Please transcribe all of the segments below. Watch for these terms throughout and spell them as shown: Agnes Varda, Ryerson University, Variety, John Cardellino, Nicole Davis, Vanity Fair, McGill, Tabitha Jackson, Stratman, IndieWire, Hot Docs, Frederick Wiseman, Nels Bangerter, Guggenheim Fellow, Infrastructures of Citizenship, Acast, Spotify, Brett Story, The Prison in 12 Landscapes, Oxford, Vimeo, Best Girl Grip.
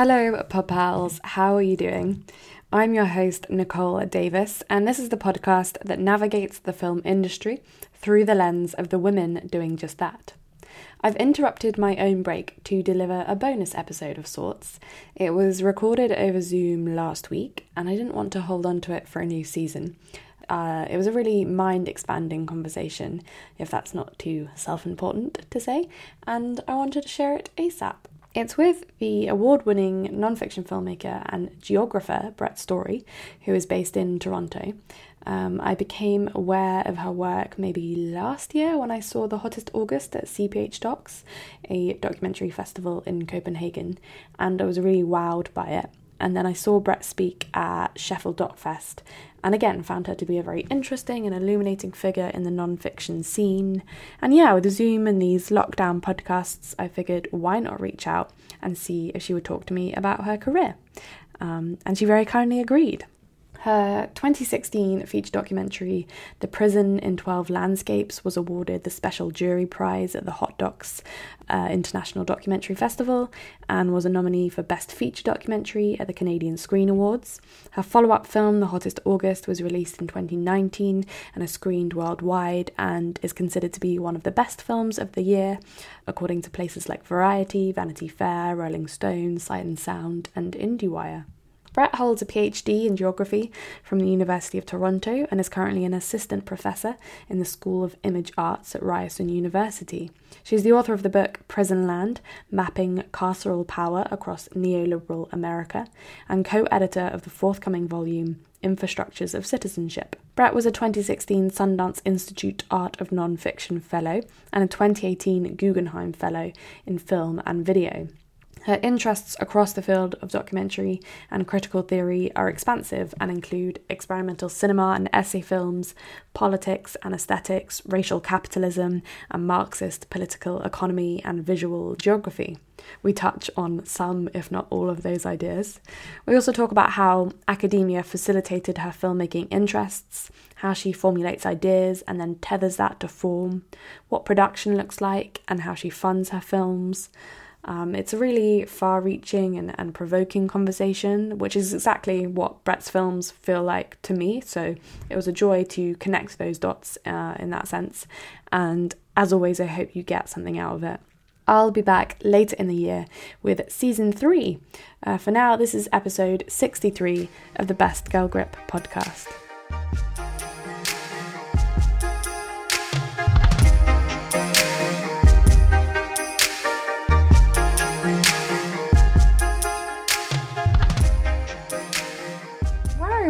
Hello, Pod Pals. How are you doing? I'm your host, Nicole Davis, and this is the podcast that navigates the film industry through the lens of the women doing just that. I've interrupted my own break to deliver a bonus episode of sorts. It was recorded over Zoom last week, and I didn't want to hold on to it for a new season. It was a really mind-expanding conversation, if that's not too self-important to say, and I wanted to share it ASAP. It's with the award-winning non-fiction filmmaker and geographer Brett Story, who is based in Toronto. I became aware of her work maybe last year when I saw The Hottest August at CPH Docs, a documentary festival in Copenhagen, and I was really wowed by it. And then I saw Brett speak at Sheffield DocFest, and again found her to be a very interesting and illuminating figure in the non-fiction scene. And yeah, with Zoom and these lockdown podcasts, I figured why not reach out and see if she would talk to me about her career. And she very kindly agreed. Her 2016 feature documentary, The Prison in 12 Landscapes, was awarded the Special Jury Prize at the Hot Docs International Documentary Festival and was a nominee for Best Feature Documentary at the Canadian Screen Awards. Her follow-up film, The Hottest August, was released in 2019 and is screened worldwide and is considered to be one of the best films of the year, according to places like Variety, Vanity Fair, Rolling Stone, Sight and Sound, and IndieWire. Brett holds a PhD in geography from the University of Toronto and is currently an assistant professor in the School of Image Arts at Ryerson University. She's the author of the book Prisonland, Mapping Carceral Power Across Neoliberal America, and co-editor of the forthcoming volume Infrastructures of Citizenship. Brett was a 2016 Sundance Institute Art of Non-Fiction Fellow and a 2018 Guggenheim Fellow in Film and Video. Her interests across the field of documentary and critical theory are expansive and include experimental cinema and essay films, politics and aesthetics, racial capitalism, and Marxist political economy and visual geography. We touch on some, if not all, of those ideas. We also talk about how academia facilitated her filmmaking interests, how she formulates ideas and then tethers that to form, what production looks like, and how she funds her films. It's a really far-reaching and provoking conversation, which is exactly what Brett's films feel like to me, so it was a joy to connect those dots in that sense, and as always I hope you get something out of it. I'll be back later in the year with Season 3. For now, this is episode 63 of the Best Girl Grip podcast.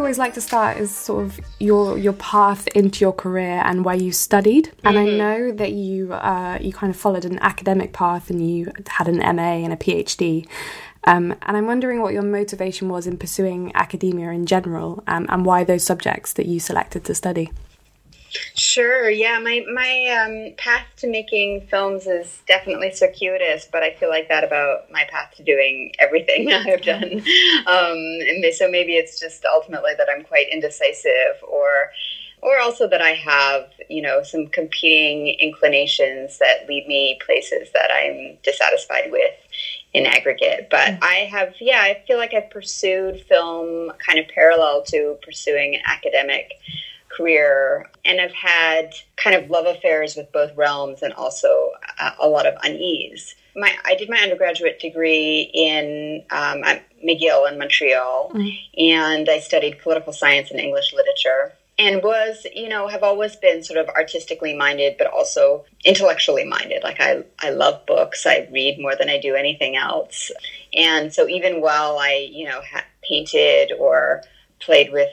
Always like to start is sort of your path into your career and where you studied, and I know that you kind of followed an academic path and you had an MA and a PhD, and I'm wondering what your motivation was in pursuing academia in general, and why those subjects that you selected to study. Sure, yeah, my path to making films is definitely circuitous, but I feel like that about my path to doing everything I've done. And so maybe it's just ultimately that I'm quite indecisive, or also that I have, some competing inclinations that lead me places that I'm dissatisfied with in aggregate. But I feel like I've pursued film kind of parallel to pursuing an academic career, and I've had kind of love affairs with both realms and also a lot of unease. I did my undergraduate degree in at McGill in Montreal, and I studied political science and English literature, and was, have always been sort of artistically minded, but also intellectually minded. Like I love books. I read more than I do anything else. And so even while I, painted or played with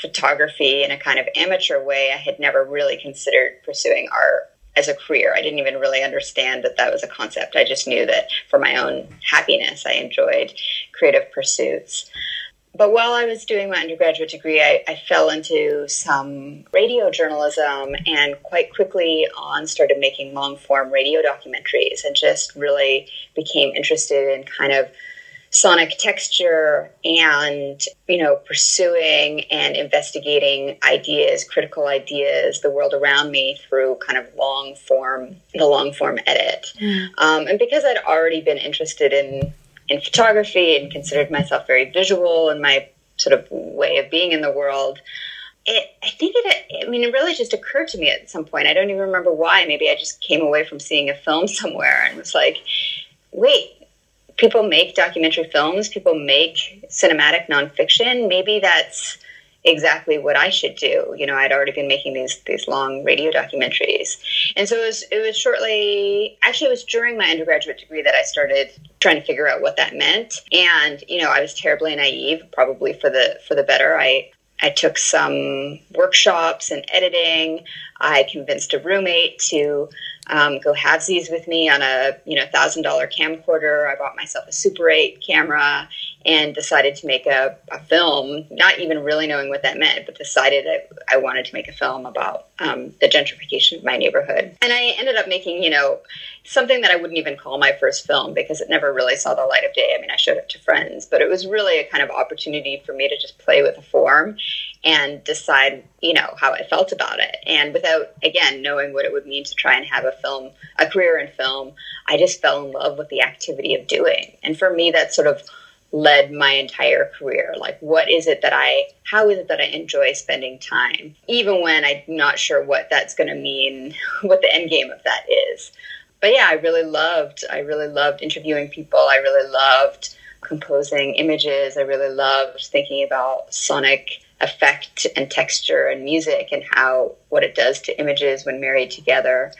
photography in a kind of amateur way, I had never really considered pursuing art as a career. I didn't even really understand that was a concept. I just knew that for my own happiness, I enjoyed creative pursuits. But while I was doing my undergraduate degree, I fell into some radio journalism, and quite quickly on started making long-form radio documentaries, and just really became interested in kind of sonic texture and, pursuing and investigating ideas, critical ideas, the world around me through kind of long form edit. And because I'd already been interested in in photography and considered myself very visual in my sort of way of being in the world. It really just occurred to me at some point. I don't even remember why. Maybe I just came away from seeing a film somewhere and was like, wait, people make documentary films. People make cinematic nonfiction. Maybe that's exactly what I should do. You know, I'd already been making these long radio documentaries. And so it was shortly, actually it was during my undergraduate degree that I started trying to figure out what that meant. And, you know, I was terribly naive, probably for the better. I took some workshops and editing. I convinced a roommate to go halvesies with me on a $1,000 camcorder. I bought myself a Super 8 camera and decided to make a film, not even really knowing what that meant, but decided I wanted to make a film about the gentrification of my neighborhood. And I ended up making, something that I wouldn't even call my first film because it never really saw the light of day. I mean, I showed it to friends, but it was really a kind of opportunity for me to just play with a form and decide, how I felt about it. And without, again, knowing what it would mean to try and have a career in film, I just fell in love with the activity of doing. And for me, that sort of led my entire career. Like, how is it that I enjoy spending time, even when I'm not sure what that's going to mean, what the end game of that is. But yeah, I really loved interviewing people. I really loved composing images. I really loved thinking about sonic effect and texture and music and what it does to images when married together.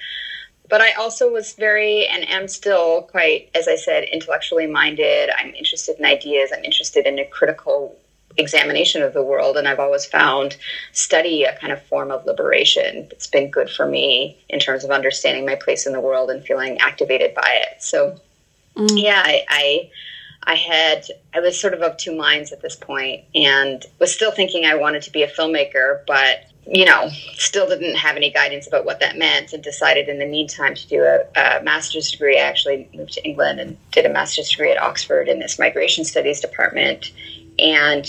But I also was very, and am still quite, as I said, intellectually minded. I'm interested in ideas. I'm interested in a critical examination of the world. And I've always found study a kind of form of liberation. It's been good for me in terms of understanding my place in the world and feeling activated by it. So, yeah, I was sort of of two minds at this point and was still thinking I wanted to be a filmmaker, but still didn't have any guidance about what that meant, and decided in the meantime to do a master's degree. I actually moved to England and did a master's degree at Oxford in this migration studies department, and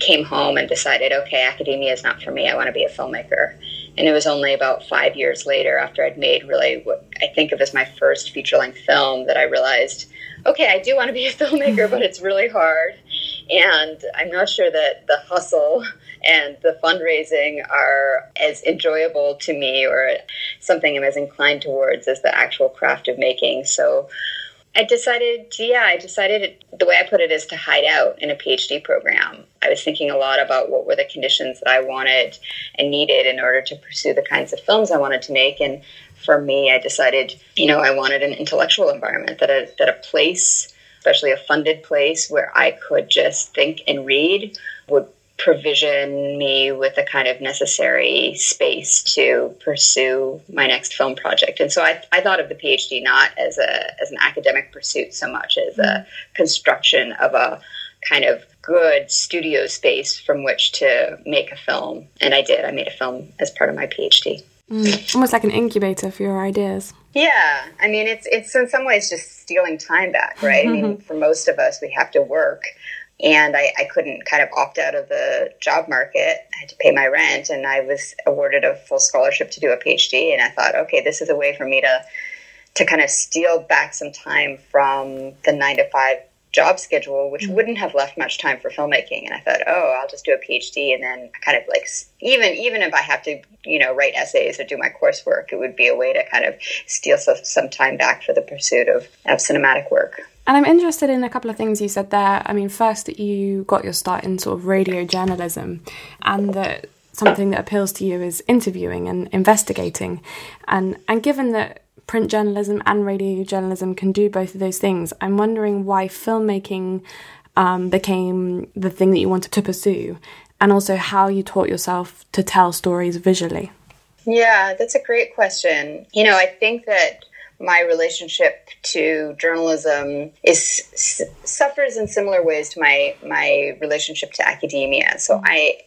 came home and decided, okay, academia is not for me. I want to be a filmmaker. And it was only about 5 years later, after I'd made really what I think of as my first feature-length film, that I realized, okay, I do want to be a filmmaker, but it's really hard. And I'm not sure that the hustle and the fundraising are as enjoyable to me or something I'm as inclined towards as the actual craft of making. So I decided the way I put it is to hide out in a PhD program. I was thinking a lot about what were the conditions that I wanted and needed in order to pursue the kinds of films I wanted to make. And for me, I decided, I wanted an intellectual environment, that a place, especially a funded place, where I could just think and read would provision me with the kind of necessary space to pursue my next film project. And so I thought of the PhD not as as an academic pursuit so much as a construction of a kind of good studio space from which to make a film. And I did. I made a film as part of my PhD. Almost like an incubator for your ideas. Yeah. I mean, it's in some ways just stealing time back, right? I mean, for most of us, we have to work. And I couldn't kind of opt out of the job market. I had to pay my rent, and I was awarded a full scholarship to do a PhD. And I thought, okay, this is a way for me to kind of steal back some time from the 9-to-5 job schedule, which wouldn't have left much time for filmmaking. And I thought, I'll just do a PhD. And then kind of like, even if I have to, write essays or do my coursework, it would be a way to kind of steal some time back for the pursuit of cinematic work. And I'm interested in a couple of things you said there. I mean, first, that you got your start in sort of radio journalism, and that something that appeals to you is interviewing and investigating. And given that print journalism and radio journalism can do both of those things, I'm wondering why filmmaking became the thing that you wanted to pursue, and also how you taught yourself to tell stories visually. Yeah, that's a great question. I think that my relationship to journalism suffers in similar ways to my relationship to academia. So I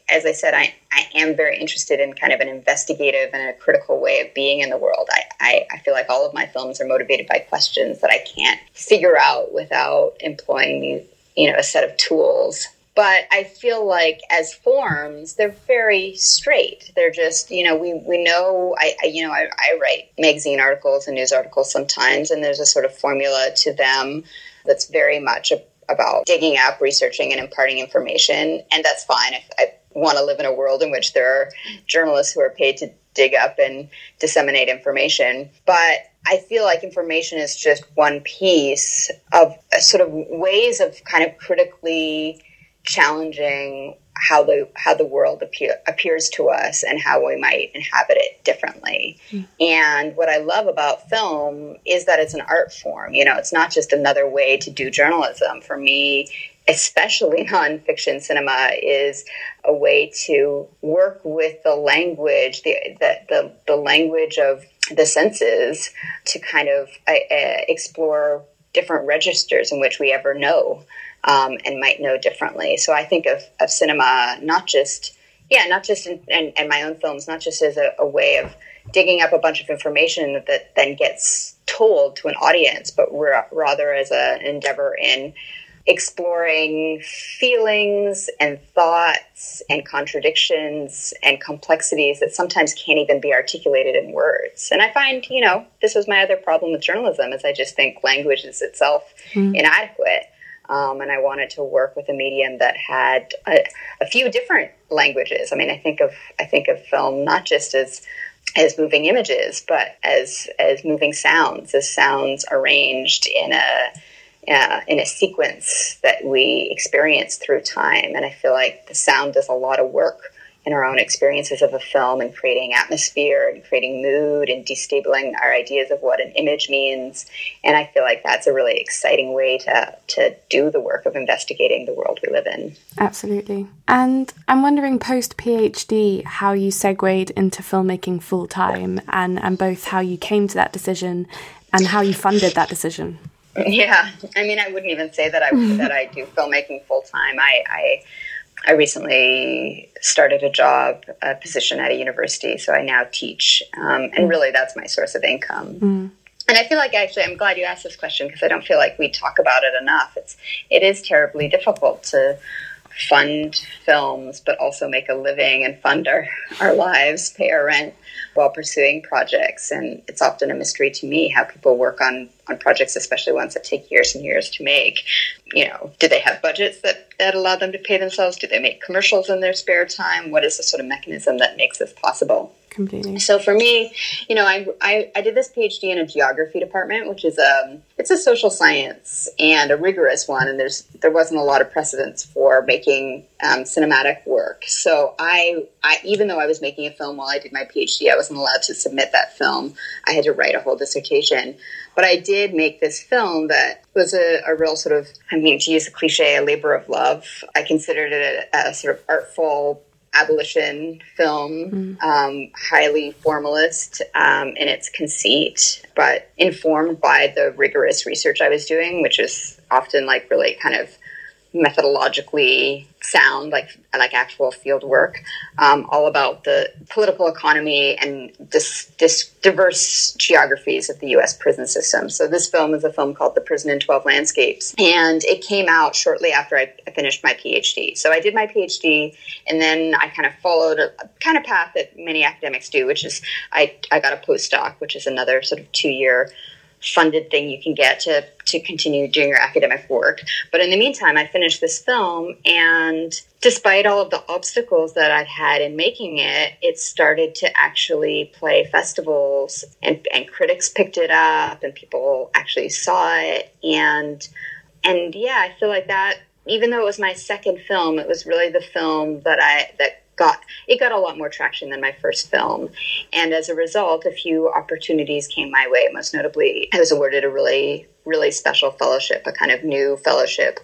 am very interested in kind of an investigative and a critical way of being in the world. I feel like all of my films are motivated by questions that I can't figure out without employing a set of tools. But I feel like as forms, they're very straight. They're just, we know, I write magazine articles and news articles sometimes, and there's a sort of formula to them that's very much about digging up, researching, and imparting information. And that's fine. If I want to live in a world in which there are journalists who are paid to dig up and disseminate information. But I feel like information is just one piece of sort of ways of kind of critically challenging how the world appears to us and how we might inhabit it differently. Mm. And what I love about film is that it's an art form. You know, it's not just another way to do journalism. For me, especially nonfiction cinema is a way to work with the language, the language of the senses to kind of explore different registers in which we ever know and might know differently. So I think of cinema not just in my own films, not just as a way of digging up a bunch of information that then gets told to an audience, but rather as an endeavor in exploring feelings and thoughts and contradictions and complexities that sometimes can't even be articulated in words. And I find, you know, this was my other problem with journalism, is I just think language is itself inadequate. And I wanted to work with a medium that had a few different languages. I mean, I think of film not just as moving images, but as moving sounds, as sounds arranged in a sequence that we experience through time. And I feel like the sound does a lot of work in our own experiences of a film and creating atmosphere and creating mood and destabilizing our ideas of what an image means. And I feel like that's a really exciting way to do the work of investigating the world we live in. Absolutely. And I'm wondering, post-PhD, how you segued into filmmaking full-time and both how you came to that decision and how you funded that decision. Yeah, I mean, I wouldn't even say that I do filmmaking full time. I recently started a position at a university, so I now teach, and really that's my source of income. Mm. And I feel like, actually, I'm glad you asked this question because I don't feel like we talk about it enough. It is terribly difficult to fund films, but also make a living and fund our lives, pay our rent while pursuing projects. And it's often a mystery to me how people work on projects, especially ones that take years and years to make. You know, do they have budgets that allow them to pay themselves? Do they make commercials in their spare time? What is the sort of mechanism that makes this possible? Completely. So for me, you know, I did this PhD in a geography department, which is a social science and a rigorous one, and there wasn't a lot of precedence for making cinematic work. So I even though I was making a film while I did my PhD, I wasn't allowed to submit that film. I had to write a whole dissertation. But I did make this film that was a real sort of, I mean, to use a cliche, a labor of love. I considered it a sort of artful abolition film, highly formalist in its conceit, but informed by the rigorous research I was doing, which is often like really kind of methodologically sound, like actual field work, all about the political economy and diverse geographies of the U.S. prison system. So this film is a film called The Prison in 12 Landscapes, and it came out shortly after I finished my PhD. So I did my PhD, and then I kind of followed a kind of path that many academics do, which is I got a postdoc, which is another sort of 2-year funded thing you can get to continue doing your academic work. But in the meantime, I finished this film, and despite all of the obstacles that I'd had in making it, it started to actually play festivals, and critics picked it up, and people actually saw it. And yeah, I feel like that, even though it was my second film, it was really the film that got a lot more traction than my first film. And as a result, a few opportunities came my way. Most notably, I was awarded a really, really special fellowship, a kind of new fellowship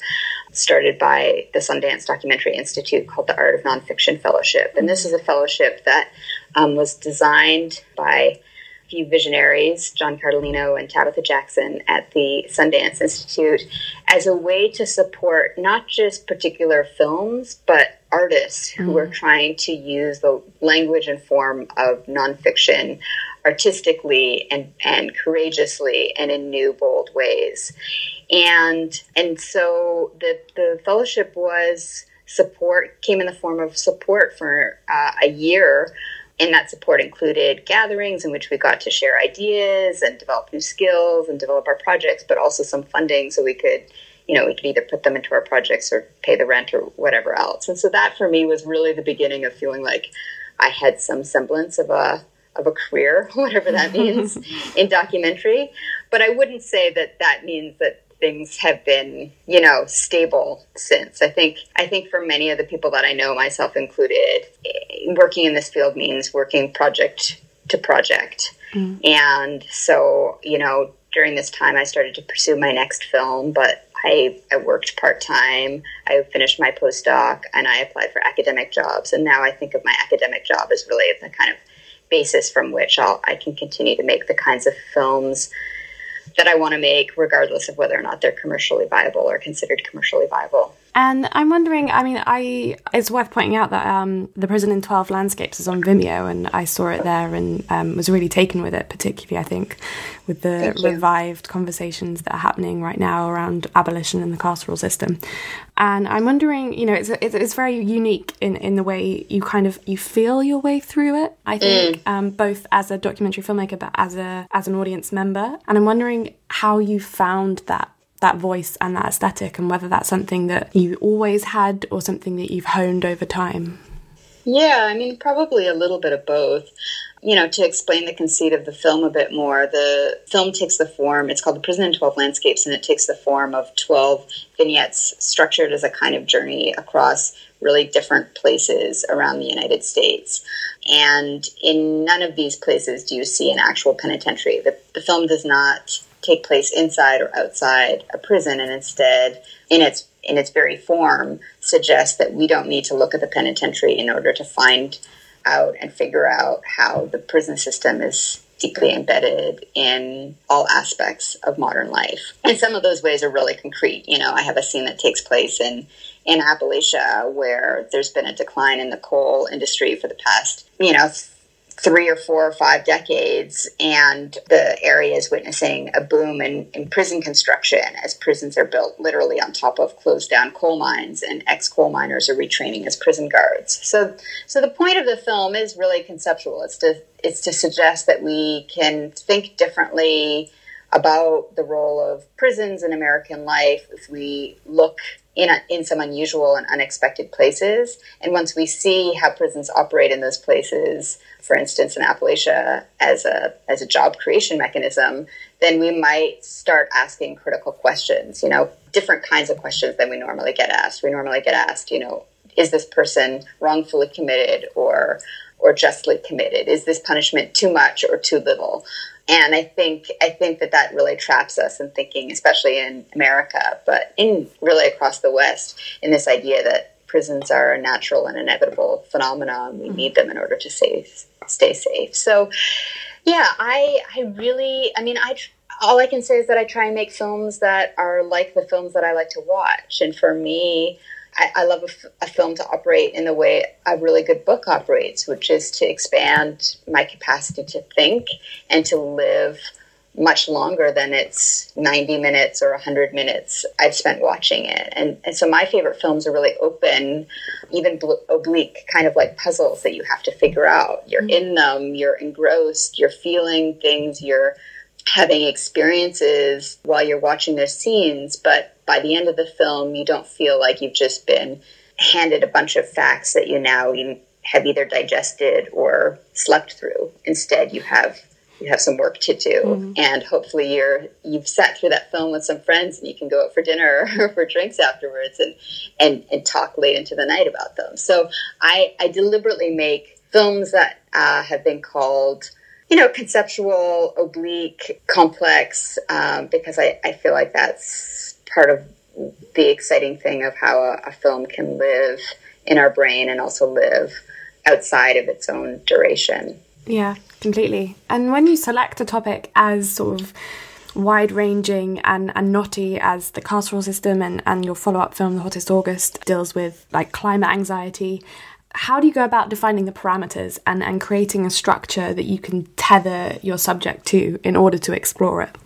started by the Sundance Documentary Institute called the Art of Nonfiction Fellowship. And this is a fellowship that was designed by a few visionaries, John Cardellino and Tabitha Jackson at the Sundance Institute, as a way to support not just particular films, but artists who are trying to use the language and form of nonfiction artistically and courageously and in new, bold ways. And so the fellowship came in the form of support for a year And that support included gatherings in which we got to share ideas and develop new skills and develop our projects, but also some funding so we could, you know, we could either put them into our projects or pay the rent or whatever else. And so that for me was really the beginning of feeling like I had some semblance of a career, whatever that means, in documentary. But I wouldn't say that that means that things have been, you know, stable since. I think for many of the people that I know, myself included, working in this field means working project to project. Mm. And so, you know, during this time, I started to pursue my next film, but I worked part-time, I finished my postdoc, and I applied for academic jobs. And now I think of my academic job as really the kind of basis from which I can continue to make the kinds of films that I want to make, regardless of whether or not they're commercially viable or considered commercially viable. And I'm wondering, I mean, it's worth pointing out that The Prison in 12 Landscapes is on Vimeo, and I saw it there and was really taken with it, particularly, I think, with the revived conversations that are happening right now around abolition in the carceral system. And I'm wondering, you know, it's very unique in the way you kind of, you feel your way through it, I think, both as a documentary filmmaker, but as an audience member. And I'm wondering how you found that voice and that aesthetic, and whether that's something that you always had or something that you've honed over time. Yeah, I mean, probably a little bit of both. You know, to explain the conceit of the film a bit more, the film takes the form, it's called The Prison in 12 Landscapes, and it takes the form of 12 vignettes structured as a kind of journey across really different places around the United States. And in none of these places do you see an actual penitentiary. The film does not take place inside or outside a prison, and instead, in its very form, suggests that we don't need to look at the penitentiary in order to find out and figure out how the prison system is deeply embedded in all aspects of modern life. And some of those ways are really concrete. You know, I have a scene that takes place in Appalachia, where there's been a decline in the coal industry for the past, you know, 3 or 4 or 5 decades, and the area is witnessing a boom in prison construction as prisons are built literally on top of closed down coal mines, and ex-coal miners are retraining as prison guards. So the point of the film is really conceptual. It's to suggest that we can think differently about the role of prisons in American life if we look in some unusual and unexpected places. And once we see how prisons operate in those places, for instance, in Appalachia as a job creation mechanism, then we might start asking critical questions, you know, different kinds of questions than we normally get asked. We normally get asked, you know, is this person wrongfully committed or justly committed? Is this punishment too much or too little? And I think that really traps us in thinking, especially in America, but in really across the West, in this idea that prisons are a natural and inevitable phenomenon. We need them in order to stay safe. So, yeah, all I can say is that I try and make films that are like the films that I like to watch. And for me, I love a film to operate in the way a really good book operates, which is to expand my capacity to think and to live much longer than it's 90 minutes or 100 minutes I've spent watching it. And so my favorite films are really open, even oblique, kind of like puzzles that you have to figure out. You're in them, you're engrossed, you're feeling things, you're having experiences while you're watching their scenes, but by the end of the film, you don't feel like you've just been handed a bunch of facts that you now have either digested or slept through. Instead, you have some work to do, and hopefully you've sat through that film with some friends, and you can go out for dinner or for drinks afterwards, and talk late into the night about them. So I deliberately make films that have been called, you know, conceptual, oblique, complex, because I feel like that's part of the exciting thing of how a film can live in our brain and also live outside of its own duration. Yeah, completely. And when you select a topic as sort of wide-ranging and knotty as the carceral system, and your follow-up film, The Hottest August, deals with like climate anxiety, how do you go about defining the parameters and creating a structure that you can tether your subject to in order to explore it?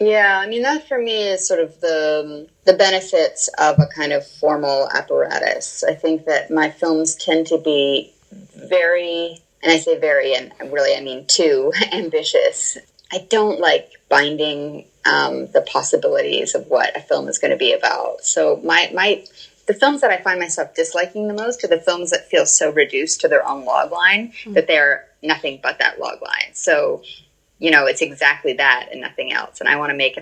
Yeah, I mean, that for me is sort of the benefits of a kind of formal apparatus. I think that my films tend to be very and I say very, and really I mean too, ambitious. I don't like binding the possibilities of what a film is going to be about. So the films that I find myself disliking the most are the films that feel so reduced to their own log line mm-hmm. that they're nothing but that log line. So, you know, it's exactly that and nothing else. And I want to make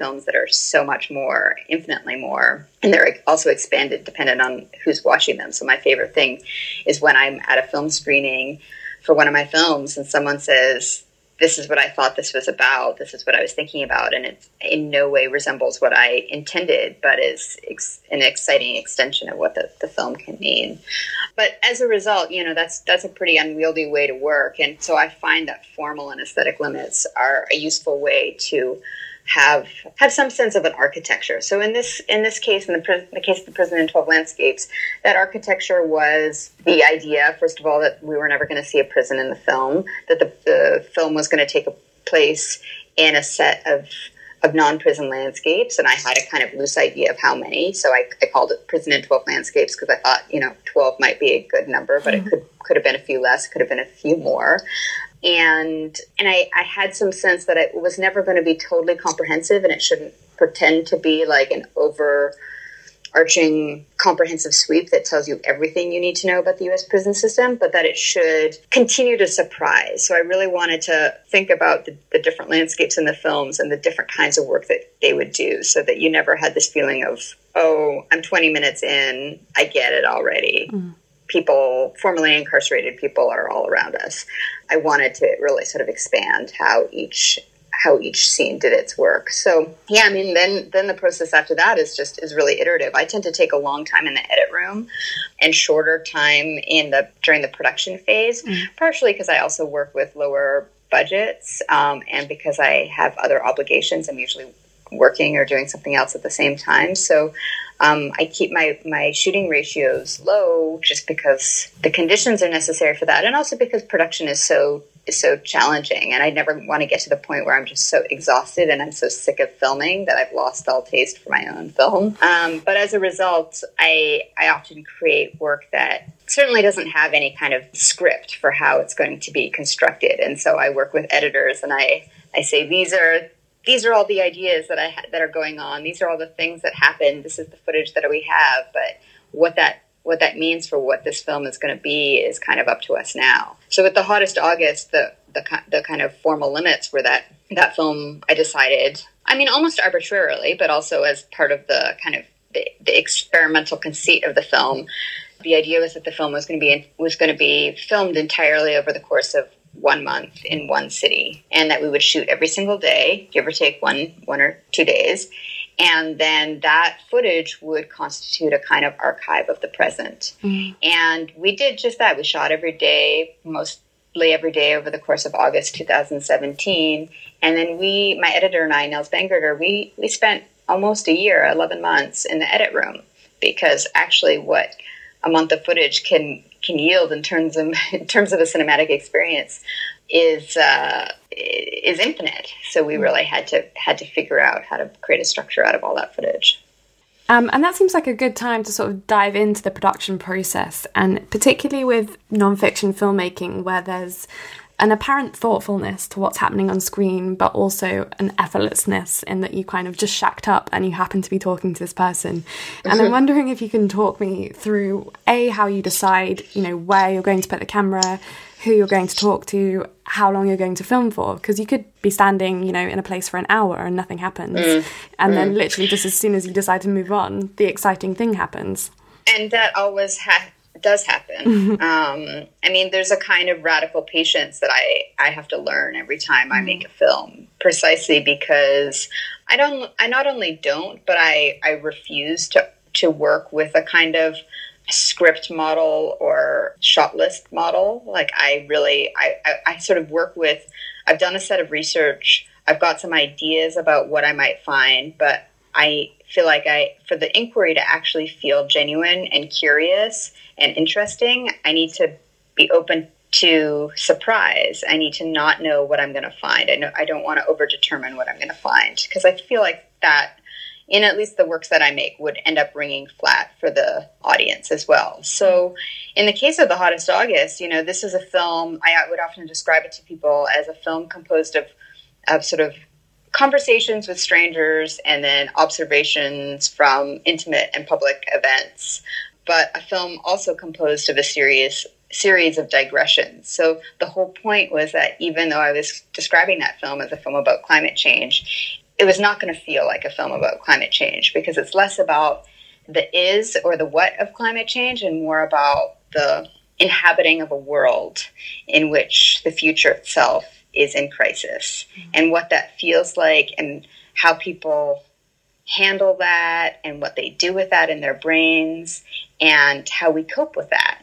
films that are so much more, infinitely more. And they're also expanded dependent on who's watching them. So my favorite thing is when I'm at a film screening for one of my films and someone says, this is what I thought this was about. This is what I was thinking about. And it in no way resembles what I intended, but is an exciting extension of what the film can mean. But as a result, you know, that's a pretty unwieldy way to work. And so I find that formal and aesthetic limits are a useful way to have some sense of an architecture. So in this case, in the case of The Prison in 12 Landscapes, that architecture was the idea, first of all, that we were never going to see a prison in the film, that the film was going to take place in a set of non-prison landscapes, and I had a kind of loose idea of how many, so I called it Prison in 12 Landscapes because I thought, you know, 12 might be a good number, but mm-hmm. it could have been a few less, could have been a few more. And I had some sense that it was never going to be totally comprehensive, and it shouldn't pretend to be like an overarching comprehensive sweep that tells you everything you need to know about the U.S. prison system, but that it should continue to surprise. So I really wanted to think about the different landscapes in the films and the different kinds of work that they would do, so that you never had this feeling of, oh, I'm 20 minutes in, I get it already. Mm. People, formerly incarcerated people, are all around us. I wanted to really sort of expand how each scene did its work. So yeah, I mean, then the process after that is really iterative. I tend to take a long time in the edit room and shorter time during the production phase, partially because I also work with lower budgets, and because I have other obligations. I'm usually working or doing something else at the same time. So I keep my shooting ratios low just because the conditions are necessary for that, and also because production is so challenging, and I never want to get to the point where I'm just so exhausted and I'm so sick of filming that I've lost all taste for my own film. But as a result, I often create work that certainly doesn't have any kind of script for how it's going to be constructed. And so I work with editors, and I say, these are all the ideas that I that are going on. These are all the things that happened. This is the footage that we have. But what that means for what this film is going to be is kind of up to us now. So with The Hottest August, the kind of formal limits were that film I decided, I mean, almost arbitrarily, but also as part of the kind of the experimental conceit of the film. The idea was that the film was going to be filmed entirely over the course of 1 month in one city, and that we would shoot every single day, give or take one or two days, and then that footage would constitute a kind of archive of the present. Mm-hmm. And we did just that. We shot every day, mostly every day over the course of August 2017, and then my editor and I, Nels Bangerter, we spent almost a year, 11 months in the edit room, because actually what a month of footage can yield in terms of a cinematic experience is infinite. So we really had to figure out how to create a structure out of all that footage. And that seems like a good time to sort of dive into the production process, and particularly with nonfiction filmmaking, where there's an apparent thoughtfulness to what's happening on screen, but also an effortlessness in that you kind of just shacked up and you happen to be talking to this person. And I'm wondering if you can talk me through, A, how you decide, you know, where you're going to put the camera, who you're going to talk to, how long you're going to film for, because you could be standing, you know, in a place for an hour and nothing happens. And then literally just as soon as you decide to move on, the exciting thing happens. And that always does happen. I mean, there's a kind of radical patience that I have to learn every time I make a film, precisely because I refuse to work with a kind of script model or shot list model. Like I sort of work with, I've done a set of research, I've got some ideas about what I might find, but I feel like for the inquiry to actually feel genuine and curious and interesting, I need to be open to surprise. I need to not know what I'm going to find. I don't want to overdetermine what I'm going to find, because I feel like that in at least the works that I make, would end up ringing flat for the audience as well. So in the case of The Hottest August, you know, this is a film, I would often describe it to people as a film composed of sort of conversations with strangers and then observations from intimate and public events, but a film also composed of a series of digressions. So the whole point was that even though I was describing that film as a film about climate change, it was not going to feel like a film about climate change, because it's less about the is or the what of climate change and more about the inhabiting of a world in which the future itself is in crisis, and what that feels like and how people handle that and what they do with that in their brains and how we cope with that.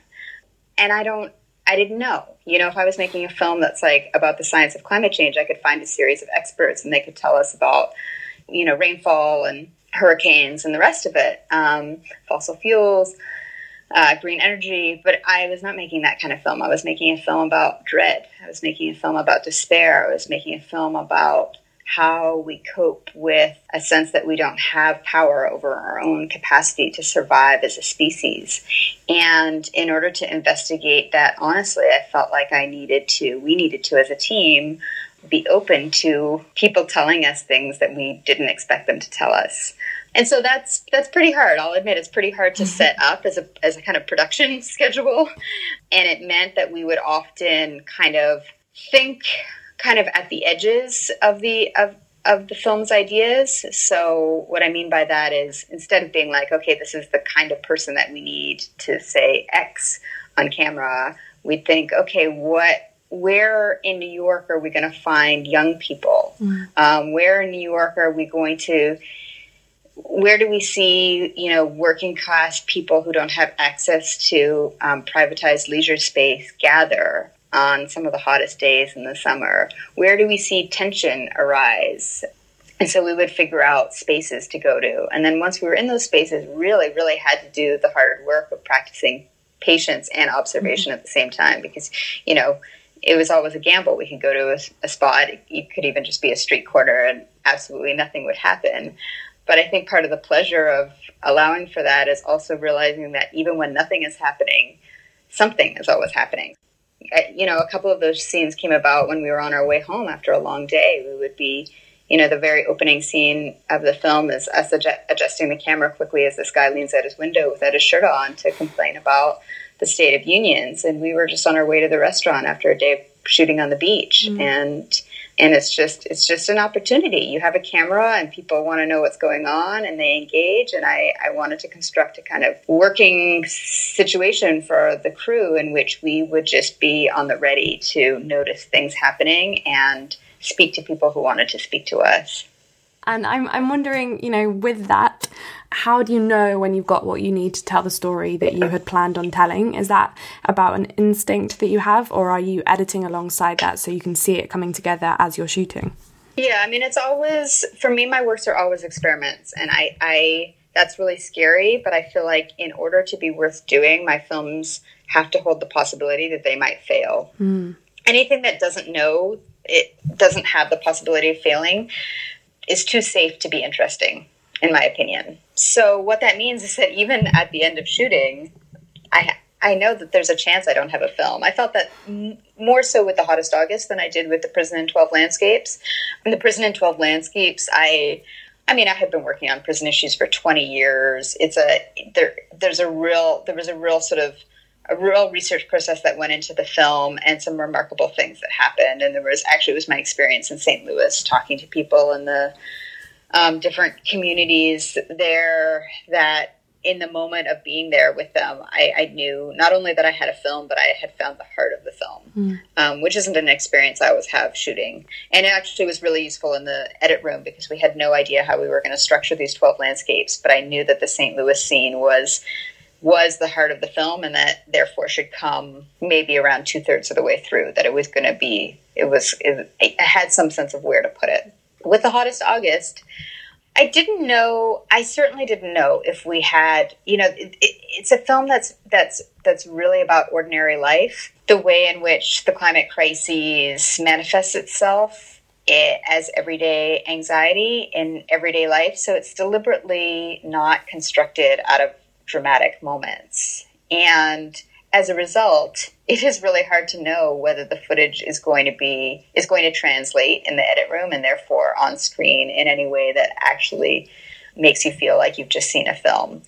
And I didn't know, you know, if I was making a film that's like about the science of climate change, I could find a series of experts and they could tell us about, you know, rainfall and hurricanes and the rest of it, fossil fuels, green energy. But I was not making that kind of film. I was making a film about dread. I was making a film about despair. I was making a film about how we cope with a sense that we don't have power over our own capacity to survive as a species. And in order to investigate that, honestly, I felt like we needed to, as a team, be open to people telling us things that we didn't expect them to tell us. And so that's pretty hard. I'll admit it's pretty hard to set up as a kind of production schedule. And it meant that we would often kind of think kind of at the edges of the film's ideas. So what I mean by that is, instead of being like, okay, this is the kind of person that we need to say X on camera, we'd think, okay, where in New York are we going to find young people? Where in New York are we going to, where do we see, you know, working class people who don't have access to privatized leisure space gather on some of the hottest days in the summer? Where do we see tension arise? And so we would figure out spaces to go to. And then once we were in those spaces, really, really had to do the hard work of practicing patience and observation at the same time, because, you know, it was always a gamble. We could go to a spot. It could even just be a street corner and absolutely nothing would happen. But I think part of the pleasure of allowing for that is also realizing that even when nothing is happening, something is always happening. You know, a couple of those scenes came about when we were on our way home after a long day. We would be, you know, the very opening scene of the film is us adjusting the camera quickly as this guy leans out his window without his shirt on to complain about the state of unions. And we were just on our way to the restaurant after a day of shooting on the beach. And it's just an opportunity. You have a camera and people want to know what's going on and they engage. And I wanted to construct a kind of working situation for the crew in which we would just be on the ready to notice things happening and speak to people who wanted to speak to us. And I'm wondering, you know, with that, how do you know when you've got what you need to tell the story that you had planned on telling? Is that about an instinct that you have, or are you editing alongside that so you can see it coming together as you're shooting? Yeah, I mean, it's always, for me, my works are always experiments. And I that's really scary, but I feel like in order to be worth doing, my films have to hold the possibility that they might fail. Anything that doesn't know, it doesn't have the possibility of failing, is too safe to be interesting, in my opinion. So what that means is that even at the end of shooting, I know that there's a chance I don't have a film. I felt that more so with The Hottest August than I did with The Prison in 12 Landscapes. In The Prison in 12 Landscapes, I mean, I had been working on prison issues for 20 years. There was a real research process that went into the film and some remarkable things that happened. And it was my experience in St. Louis talking to people in the different communities there, that in the moment of being there with them, I knew not only that I had a film, but I had found the heart of the film, which isn't an experience I always have shooting. And it actually was really useful in the edit room because we had no idea how we were going to structure these 12 landscapes, but I knew that the St. Louis scene was the heart of the film, and that therefore should come maybe around 2/3 of the way through, that it was going to be, I had some sense of where to put it. With The Hottest August, I certainly didn't know if we had, you know, it's a film that's really about ordinary life, the way in which the climate crisis manifests itself as everyday anxiety in everyday life. So it's deliberately not constructed out of dramatic moments. And as a result, it is really hard to know whether the footage is going to translate in the edit room and therefore on screen in any way that actually makes you feel like you've just seen a film.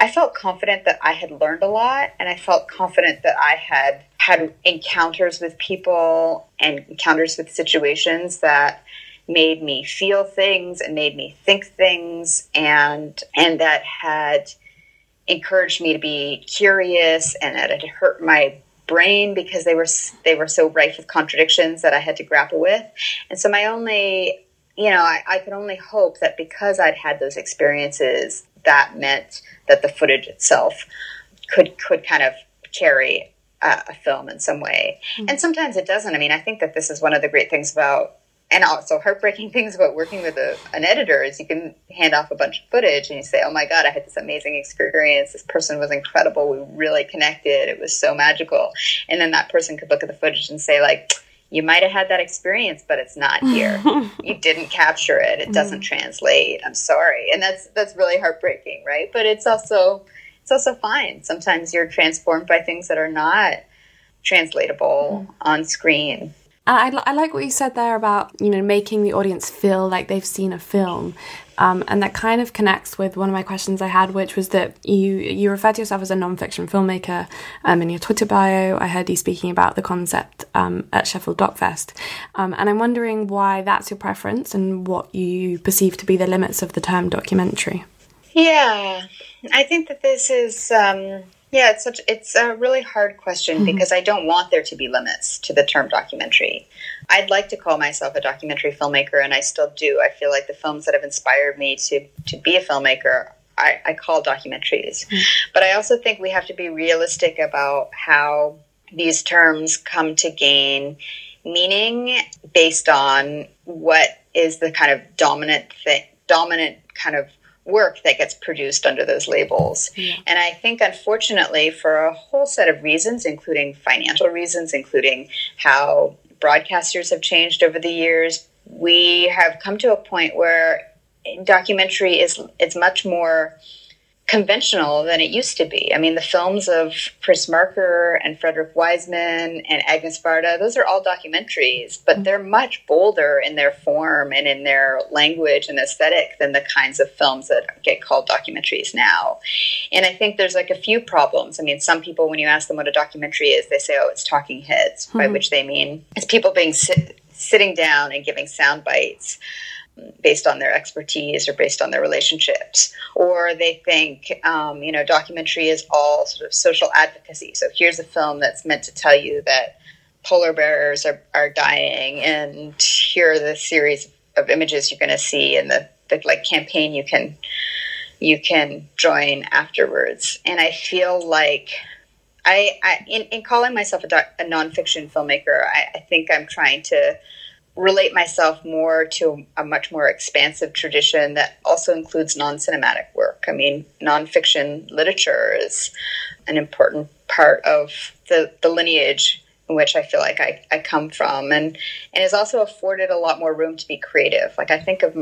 I felt confident that I had learned a lot, and I felt confident that I had had encounters with people and encounters with situations that made me feel things and made me think things, and that had encouraged me to be curious, and that it hurt my brain because they were so rife with contradictions that I had to grapple with. And so my only, I could only hope that because I'd had those experiences, that meant that the footage itself could kind of carry a film in some way. Mm-hmm. And sometimes it doesn't. I mean, I think that this is one of the great things about, and also heartbreaking things about working with an editor, is you can hand off a bunch of footage and you say, oh my God, I had this amazing experience. This person was incredible. We really connected. It was so magical. And then that person could look at the footage and say, like, you might have had that experience, but it's not here. You didn't capture it. It doesn't translate. I'm sorry. And that's really heartbreaking, right? But it's also fine. Sometimes you're transformed by things that are not translatable on screen. I like what you said there about, making the audience feel like they've seen a film. And that kind of connects with one of my questions I had, which was that you refer to yourself as a nonfiction filmmaker. In your Twitter bio, I heard you speaking about the concept at Sheffield DocFest. And I'm wondering why that's your preference and what you perceive to be the limits of the term documentary. Yeah, I think that this is... it's a really hard question because I don't want there to be limits to the term documentary. I'd like to call myself a documentary filmmaker, and I still do. I feel like the films that have inspired me to be a filmmaker, I call documentaries. Mm. But I also think we have to be realistic about how these terms come to gain meaning based on what is the kind of dominant kind of work that gets produced under those labels. Yeah. And I think, unfortunately, for a whole set of reasons, including financial reasons, including how broadcasters have changed over the years, we have come to a point where documentary is much more conventional than it used to be. I mean, the films of Chris Marker and Frederick Wiseman and Agnes Varda, those are all documentaries, but they're much bolder in their form and in their language and aesthetic than the kinds of films that get called documentaries now. And I think there's like a few problems. I mean, some people, when you ask them what a documentary is, they say, oh, it's talking heads, by which they mean it's people being sitting down and giving sound bites based on their expertise or based on their relationships. Or they think, documentary is all sort of social advocacy. So here's a film that's meant to tell you that polar bears are dying, and here are the series of images you're going to see and the campaign you can join afterwards. And I feel like in calling myself a nonfiction filmmaker, I think I'm trying to relate myself more to a much more expansive tradition that also includes non-cinematic work. I mean, non-fiction literature is an important part of the lineage in which I feel like I come from, and is also afforded a lot more room to be creative. Like, I think of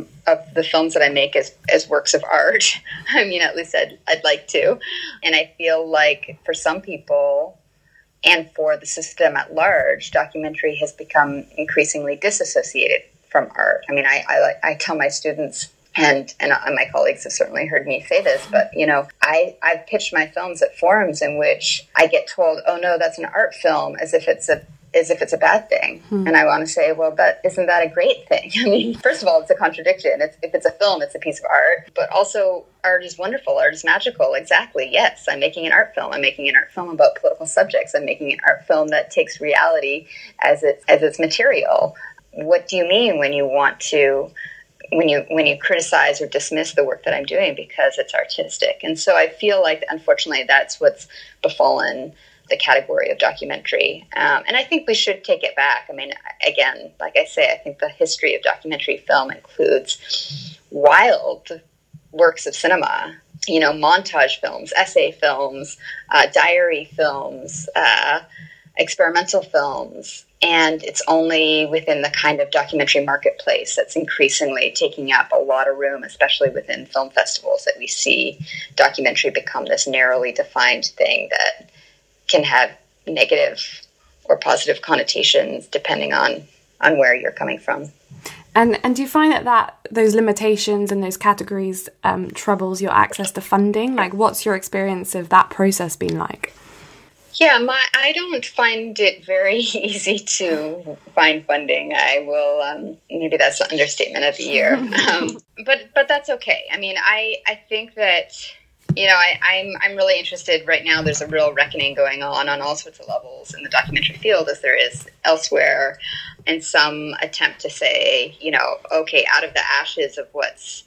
the films that I make as works of art. I mean, at least I'd like to. And I feel like for some people, and for the system at large, documentary has become increasingly disassociated from art. I mean, I tell my students, and my colleagues have certainly heard me say this, but, I've pitched my films at forums in which I get told, oh, no, that's an art film, as if it's a bad thing. Hmm. And I want to say, well, but isn't that a great thing? I mean, first of all, it's a contradiction. If it's a film, it's a piece of art. But also, art is wonderful. Art is magical. Exactly. Yes, I'm making an art film. I'm making an art film about political subjects. I'm making an art film that takes reality as its material. What do you mean when you want to... when you criticize or dismiss the work that I'm doing because it's artistic? And so I feel like, unfortunately, that's what's befallen the category of documentary. And I think we should take it back. I mean, again, like I say, I think the history of documentary film includes wild works of cinema, montage films, essay films, diary films, experimental films, And it's only within the kind of documentary marketplace that's increasingly taking up a lot of room, especially within film festivals, that we see documentary become this narrowly defined thing that can have negative or positive connotations depending on where you're coming from. And do you find that those limitations and those categories troubles your access to funding? Like, what's your experience of that process been like? Yeah, I don't find it very easy to find funding. I will, maybe that's an understatement of the year, but that's okay. I mean, I think that, you know, I'm really interested right now. There's a real reckoning going on all sorts of levels in the documentary field, as there is elsewhere, and some attempt to say, you know, okay, out of the ashes of what's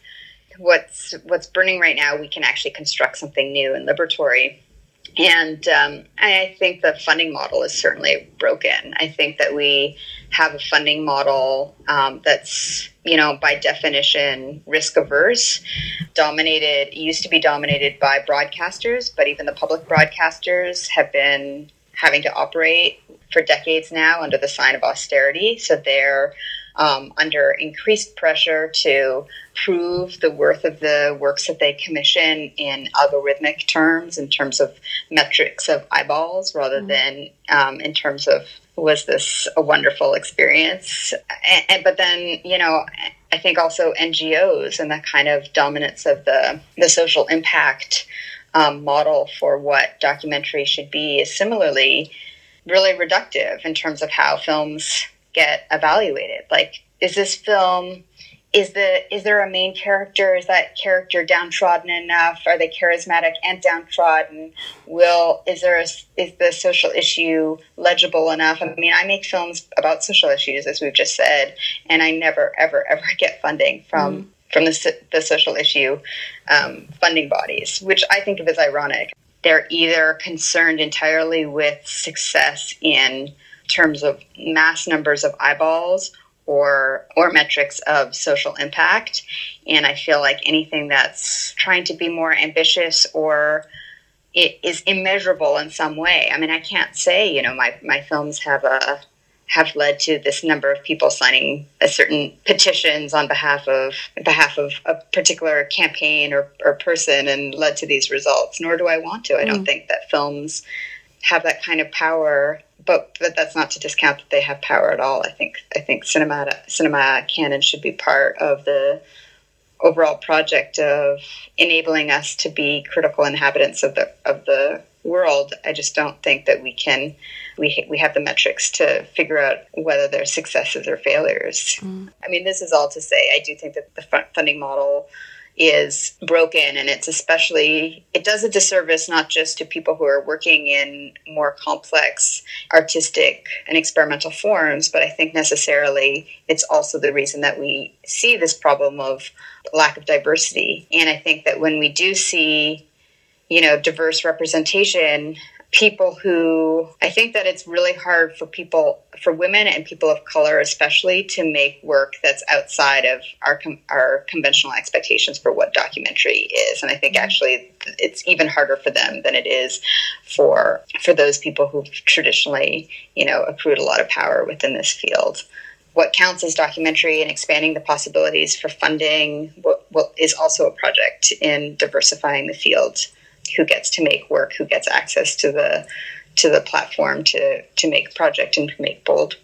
burning right now, we can actually construct something new and liberatory. And I think the funding model is certainly broken. I think that we have a funding model that's, you know, by definition, risk averse, dominated, used to be dominated by broadcasters, but even the public broadcasters have been having to operate for decades now under the sign of austerity. So they're under increased pressure to prove the worth of the works that they commission in algorithmic terms, in terms of metrics of eyeballs, rather than in terms of, was this a wonderful experience? But then, you know, I think also NGOs and the kind of dominance of the social impact model for what documentary should be is similarly really reductive in terms of how films get evaluated. Like, is this film, is there a main character? Is that character downtrodden enough? Are they charismatic and downtrodden? Is the social issue legible enough? I mean, I make films about social issues, as we've just said, and I never, ever, ever get funding from the social issue funding bodies, which I think of as ironic. They're either concerned entirely with success in terms of mass numbers of eyeballs or metrics of social impact. And I feel like anything that's trying to be more ambitious or it is immeasurable in some way. I mean, I can't say, you know, my films have led to this number of people signing a certain petitions on behalf of a particular campaign or person and led to these results, nor do I want to. I don't think that films have that kind of power, but that's not to discount that they have power at all. I think cinema can and should be part of the overall project of enabling us to be critical inhabitants of the world. I just don't think that we have the metrics to figure out whether they're successes or failures. I mean, this is all to say, I do think that the funding model is broken, and it's especially, it does a disservice not just to people who are working in more complex artistic and experimental forms, but I think necessarily it's also the reason that we see this problem of lack of diversity. And I think that when we do see, you know, diverse representation, people who, I think that it's really hard for women and people of color especially, to make work that's outside of our conventional expectations for what documentary is. And I think actually it's even harder for them than it is for those people who've traditionally, you know, accrued a lot of power within this field. What counts as documentary and expanding the possibilities for funding is also a project in diversifying the field. Who gets to make work, who gets access to the platform to make project and to make bold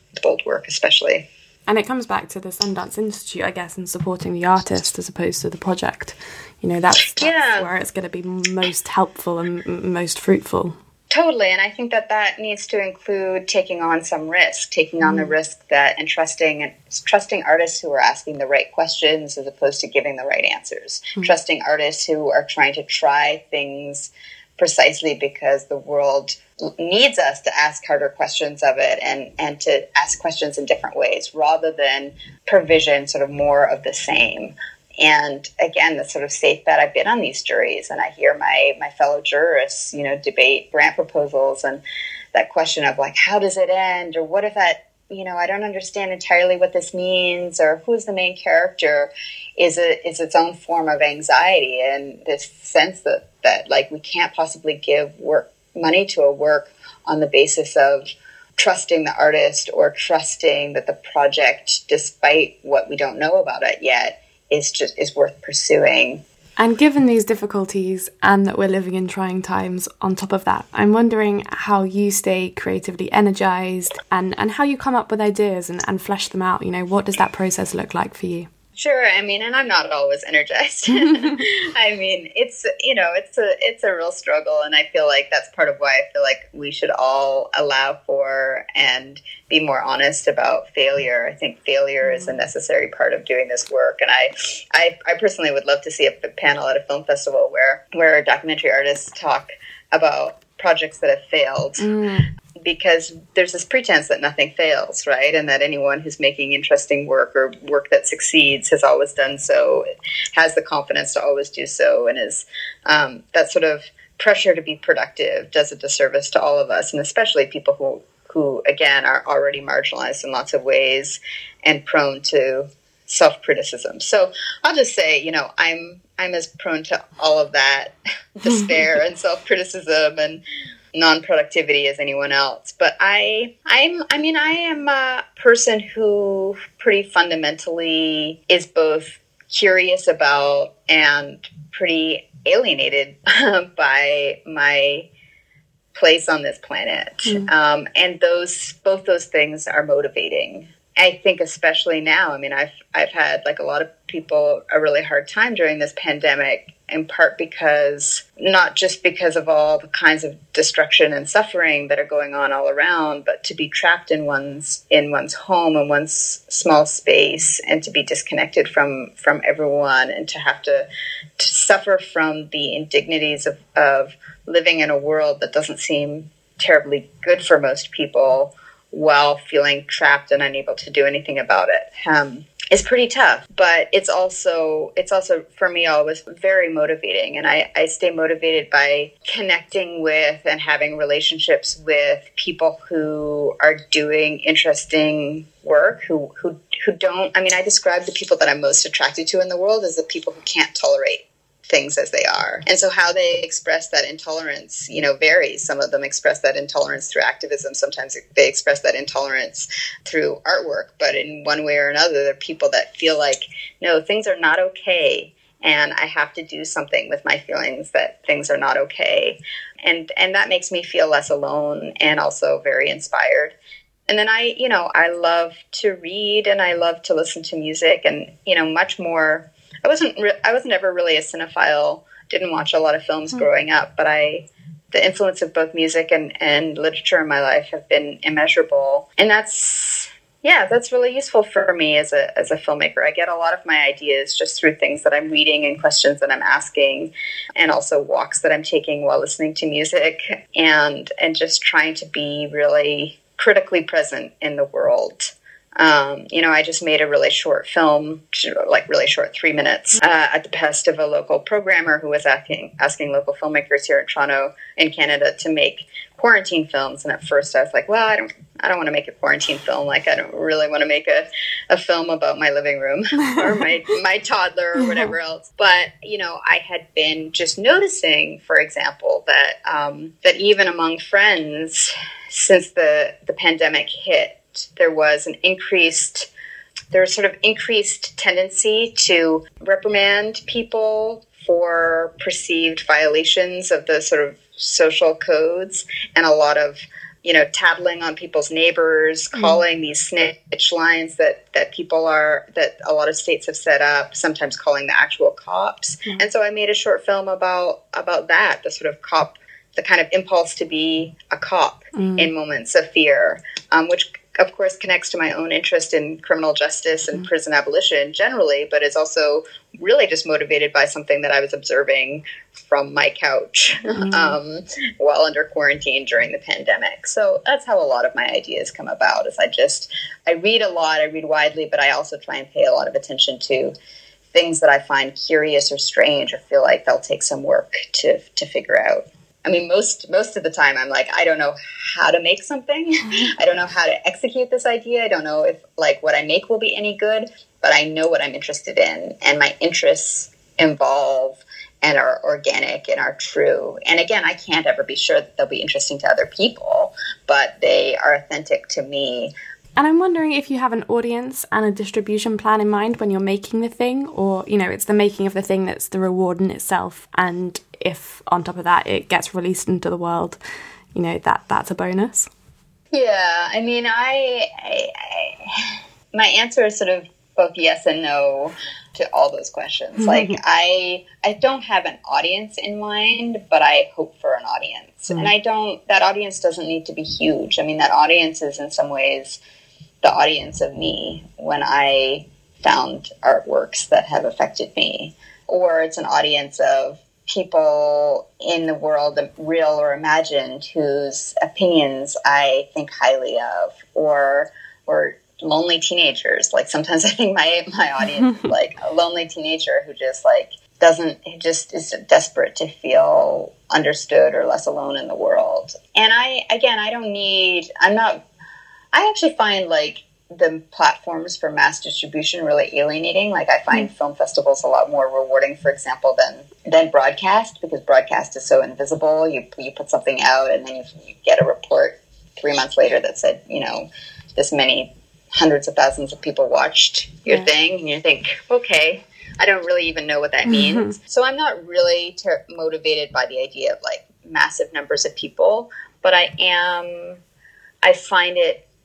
work especially. And it comes back to the Sundance Institute, I guess, and supporting the artist as opposed to the project. You know, that's where it's going to be most helpful and most fruitful. Totally, and I think that needs to include taking on some risk, and trusting artists who are asking the right questions as opposed to giving the right answers. Trusting artists who are trying to try things precisely because the world needs us to ask harder questions of it and to ask questions in different ways rather than provision sort of more of the same. And again, the sort of safe bet, I've been on these juries and I hear my fellow jurists, you know, debate grant proposals and that question of like, how does it end? Or what if that, you know, I don't understand entirely what this means, or who's the main character is its own form of anxiety. And this sense that like, we can't possibly give money to a work on the basis of trusting the artist or trusting that the project, despite what we don't know about it yet, is worth pursuing. And given these difficulties and that we're living in trying times on top of that, I'm wondering how you stay creatively energized and how you come up with ideas and flesh them out. You know, what does that process look like for you? Sure. I mean, and I'm not always energized. I mean, it's a real struggle. And I feel like that's part of why I feel like we should all allow for and be more honest about failure. I think failure is a necessary part of doing this work. And I personally would love to see a panel at a film festival where documentary artists talk about projects that have failed. Because there's this pretense that nothing fails, right? And that anyone who's making interesting work or work that succeeds has always done so, has the confidence to always do so, and is that sort of pressure to be productive does a disservice to all of us, and especially people who again, are already marginalized in lots of ways and prone to self-criticism. So I'll just say, I'm as prone to all of that despair and self-criticism and non-productivity as anyone else, but I am a person who pretty fundamentally is both curious about and pretty alienated by my place on this planet, and both those things are motivating. I think especially now. I mean, I've had, like a lot of people, a really hard time during this pandemic, in part not just because of all the kinds of destruction and suffering that are going on all around, but to be trapped in one's home and one's small space and to be disconnected from everyone and to have to suffer from the indignities of living in a world that doesn't seem terribly good for most people while feeling trapped and unable to do anything about it. It's pretty tough, but it's also for me always very motivating, and I stay motivated by connecting with and having relationships with people who are doing interesting work, who don't. I mean, I describe the people that I'm most attracted to in the world as the people who can't tolerate things as they are. And so how they express that intolerance, varies. Some of them express that intolerance through activism. Sometimes they express that intolerance through artwork. But in one way or another, there are people that feel like, no, things are not okay, and I have to do something with my feelings that things are not okay. And that makes me feel less alone and also very inspired. And then I love to read and I love to listen to music and, much more. I was never really a cinephile, didn't watch a lot of films growing up, but the influence of both music and literature in my life have been immeasurable. And that's really useful for me as a filmmaker. I get a lot of my ideas just through things that I'm reading and questions that I'm asking, and also walks that I'm taking while listening to music, and just trying to be really critically present in the world. I just made a really short film, really short, 3 minutes, at the behest of a local programmer who was asking local filmmakers here in Toronto, in Canada, to make quarantine films. And at first I was like, well, I don't want to make a quarantine film. Like, I don't really want to make a film about my living room or my toddler or whatever else. But, I had been just noticing, for example, that even among friends, since the pandemic hit, there was sort of increased tendency to reprimand people for perceived violations of the sort of social codes, and a lot of, tattling on people's neighbors, calling these snitch lines that people are, that a lot of states have set up, sometimes calling the actual cops. And so I made a short film about that, the sort of the kind of impulse to be a cop in moments of fear, which of course connects to my own interest in criminal justice and prison abolition generally, but is also really just motivated by something that I was observing from my couch while under quarantine during the pandemic. So that's how a lot of my ideas come about, is I read a lot, I read widely, but I also try and pay a lot of attention to things that I find curious or strange or feel like they'll take some work to figure out. I mean, most of the time I'm like, I don't know how to make something. I don't know how to execute this idea. I don't know if what I make will be any good, but I know what I'm interested in, and my interests involve and are organic and are true. And again, I can't ever be sure that they'll be interesting to other people, but they are are authentic to me. And I'm wondering if you have an audience and a distribution plan in mind when you're making the thing, or, you know, it's the making of the thing that's the reward in itself. And if on top of that, it gets released into the world, you know, that's a bonus. Yeah, I mean, I my answer is sort of both yes and no to all those questions. Like, I don't have an audience in mind, but I hope for an audience. Mm-hmm. And that audience doesn't need to be huge. I mean, that audience is in some ways the audience of me when I found artworks that have affected me. Or it's an audience of people in the world, real or imagined, whose opinions I think highly of, or lonely teenagers. Like, sometimes I think my audience is like a lonely teenager who just just is desperate to feel understood or less alone in the world. And I actually find like the platforms for mass distribution really alienating. Like, I find film festivals a lot more rewarding, for example, than broadcast, because broadcast is so invisible. You put something out and then you get a report 3 months later that said, you know, this many hundreds of thousands of people watched your thing, and you think, okay, I don't really even know what that means. So I'm not really motivated by the idea of like massive numbers of people, but I find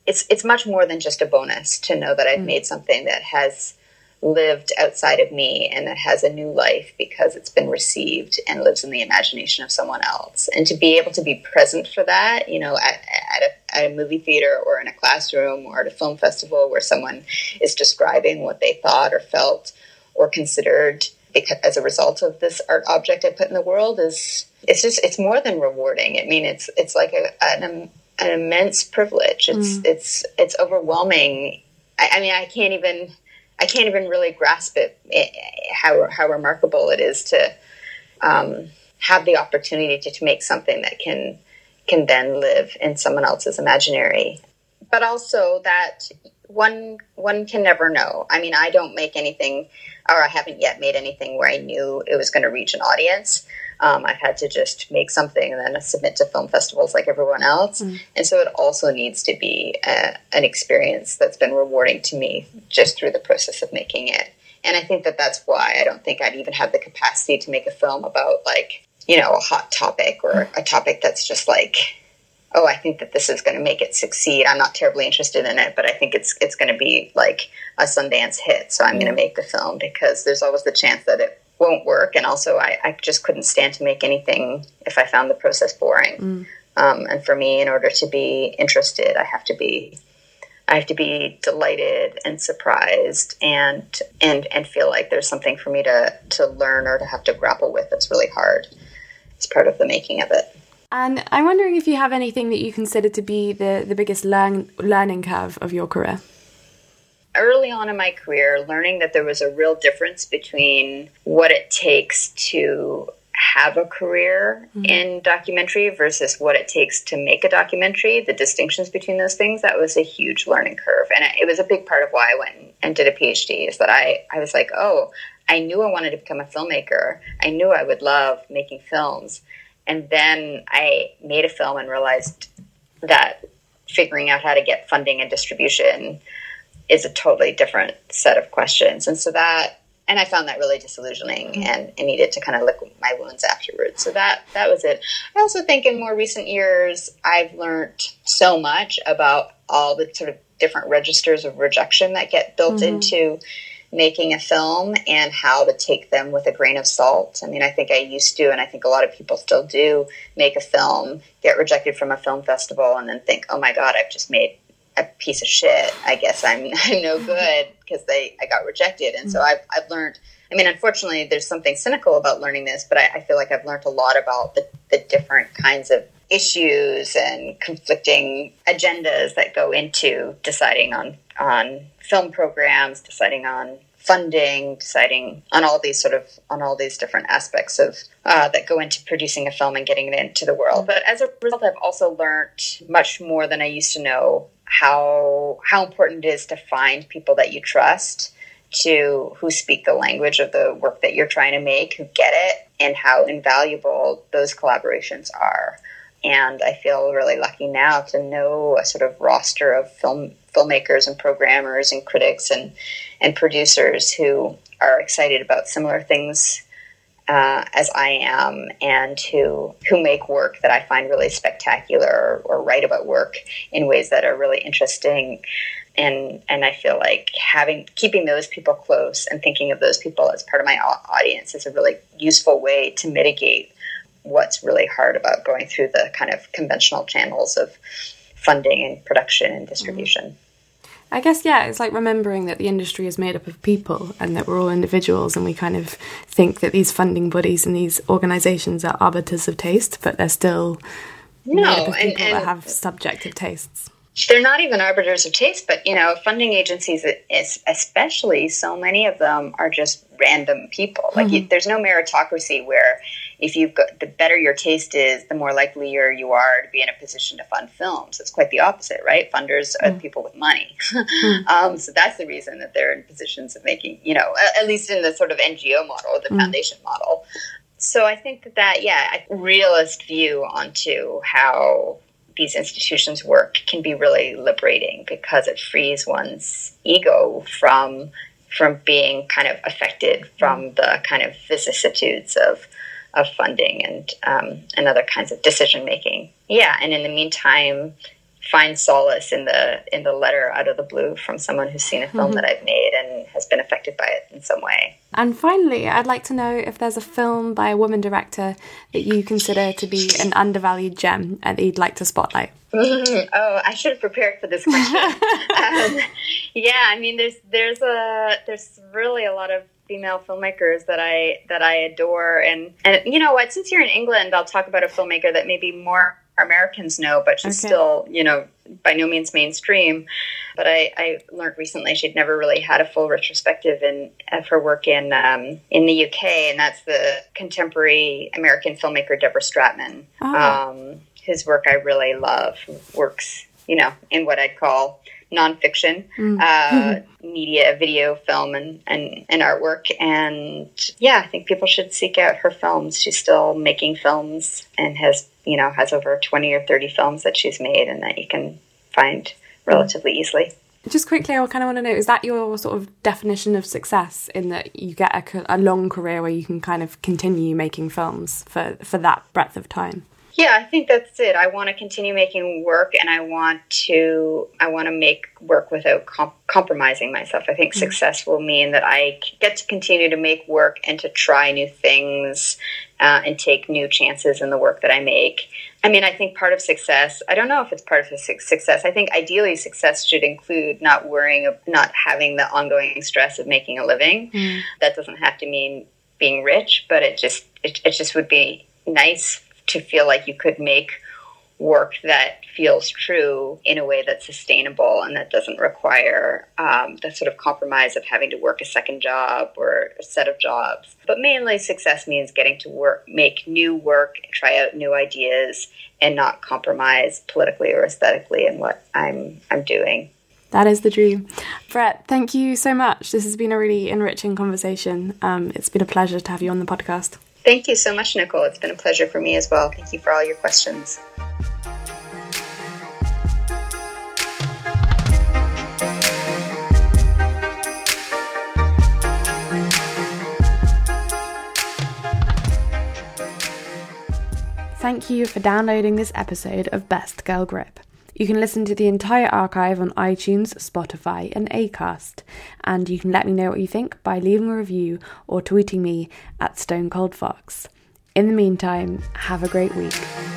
it's much more than just a bonus to know that I've made something that has lived outside of me and that has a new life because it's been received and lives in the imagination of someone else. And to be able to be present for that, you know, at a movie theater or in a classroom or at a film festival where someone is describing what they thought or felt or considered because, as a result of this art object I put in the world, it's more than rewarding. I mean, it's like an immense privilege. It's overwhelming. I mean, I can't even really grasp it how remarkable it is to have the opportunity to make something that can then live in someone else's imaginary. But also that one can never know. I mean, I don't make anything, or I haven't yet made anything where I knew it was going to reach an audience. I've had to just make something and then submit to film festivals like everyone else. And so it also needs to be an experience that's been rewarding to me just through the process of making it. And I think that's why I don't think I'd even have the capacity to make a film about, like, you know, a hot topic or a topic that's just like, oh, I think that this is going to make it succeed. I'm not terribly interested in it, but I think it's going to be like a Sundance hit. So I'm going to make the film, because there's always the chance that it won't work. And also I just couldn't stand to make anything if I found the process boring. And for me, in order to be interested, I have to be delighted and surprised and feel like there's something for me to learn or to have to grapple with. That's really hard. It's part of the making of it. And I'm wondering if you have anything that you consider to be the biggest learning curve of your career. Early on in my career, learning that there was a real difference between what it takes to have a career in documentary versus what it takes to make a documentary, the distinctions between those things, that was a huge learning curve. And it was a big part of why I went and did a PhD, is that I was like, oh, I knew I wanted to become a filmmaker. I knew I would love making films. And then I made a film and realized that figuring out how to get funding and distribution is a totally different set of questions. And so and I found that really disillusioning, and I needed to kind of lick my wounds afterwards. So that was it. I also think in more recent years, I've learned so much about all the sort of different registers of rejection that get built into making a film and how to take them with a grain of salt. I mean, I think I used to, and I think a lot of people still do, make a film, get rejected from a film festival, and then think, oh my God, I've just made a piece of shit. I guess I'm no good because I got rejected. And so I've learned, I mean, unfortunately there's something cynical about learning this, but I feel like I've learned a lot about the different kinds of issues and conflicting agendas that go into deciding on film programs, deciding on funding, deciding on all these different aspects of that go into producing a film and getting it into the world. But as a result, I've also learned much more than I used to know how important it is to find people that you trust, who speak the language of the work that you're trying to make, who get it, and how invaluable those collaborations are. And I feel really lucky now to know a sort of roster of filmmakers and programmers and critics and producers who are excited about similar things as I am, and who make work that I find really spectacular, or write about work in ways that are really interesting. And I feel like keeping those people close and thinking of those people as part of my audience is a really useful way to mitigate what's really hard about going through the kind of conventional channels of funding and production and distribution. Mm-hmm. I guess, yeah, it's like remembering that the industry is made up of people and that we're all individuals, and we kind of think that these funding bodies and these organisations are arbiters of taste, but they're still made up of people and that have subjective tastes. They're not even arbiters of taste, but, you know, funding agencies, especially, so many of them are just random people. Like, there's no meritocracy where if you've got, the better your taste is, the more likely you are to be in a position to fund films. It's quite the opposite, right? Funders are people with money. So that's the reason that they're in positions of making, you know, at least in the sort of NGO model, or the foundation model. So I think that a realist view onto how these institutions work can be really liberating, because it frees one's ego from being kind of affected from the kind of vicissitudes of funding and other kinds of decision making. Yeah, and in the meantime, find solace in the letter out of the blue from someone who's seen a film that I've made and has been affected by it in some way. And finally, I'd like to know if there's a film by a woman director that you consider to be an undervalued gem and that you'd like to spotlight. Oh, I should have prepared for this question. There's really a lot of female filmmakers that I adore, and you know what? Since you're in England, I'll talk about a filmmaker that maybe more Americans know, but she's still, you know, by no means mainstream. But I learned recently she'd never really had a full retrospective of her work in the UK, and that's the contemporary American filmmaker Deborah Stratman, whose work I really love. Works, you know, in what I'd call nonfiction, media, video, film, and artwork. And yeah, I think people should seek out her films. She's still making films and has over 20 or 30 films that she's made and that you can find relatively easily. Just quickly, I kind of want to know, is that your sort of definition of success, in that you get a long career where you can kind of continue making films for that breadth of time? Yeah, I think that's it. I want to continue making work, and I want to make work without compromising myself. I think success will mean that I get to continue to make work and to try new things and take new chances in the work that I make. I mean, I think part of success, I don't know if it's part of success. I think ideally success should include not having the ongoing stress of making a living. That doesn't have to mean being rich, but it just would be nice to feel like you could make work that feels true in a way that's sustainable and that doesn't require the sort of compromise of having to work a second job or a set of jobs. But mainly success means getting to work, make new work, try out new ideas, and not compromise politically or aesthetically in what I'm doing. That is the dream. Brett, thank you so much. This has been a really enriching conversation. It's been a pleasure to have you on the podcast. Thank you so much, Nicole. It's been a pleasure for me as well. Thank you for all your questions. Thank you for downloading this episode of Best Girl Grip. You can listen to the entire archive on iTunes, Spotify and Acast. And you can let me know what you think by leaving a review or tweeting me at StoneColdFox. In the meantime, have a great week.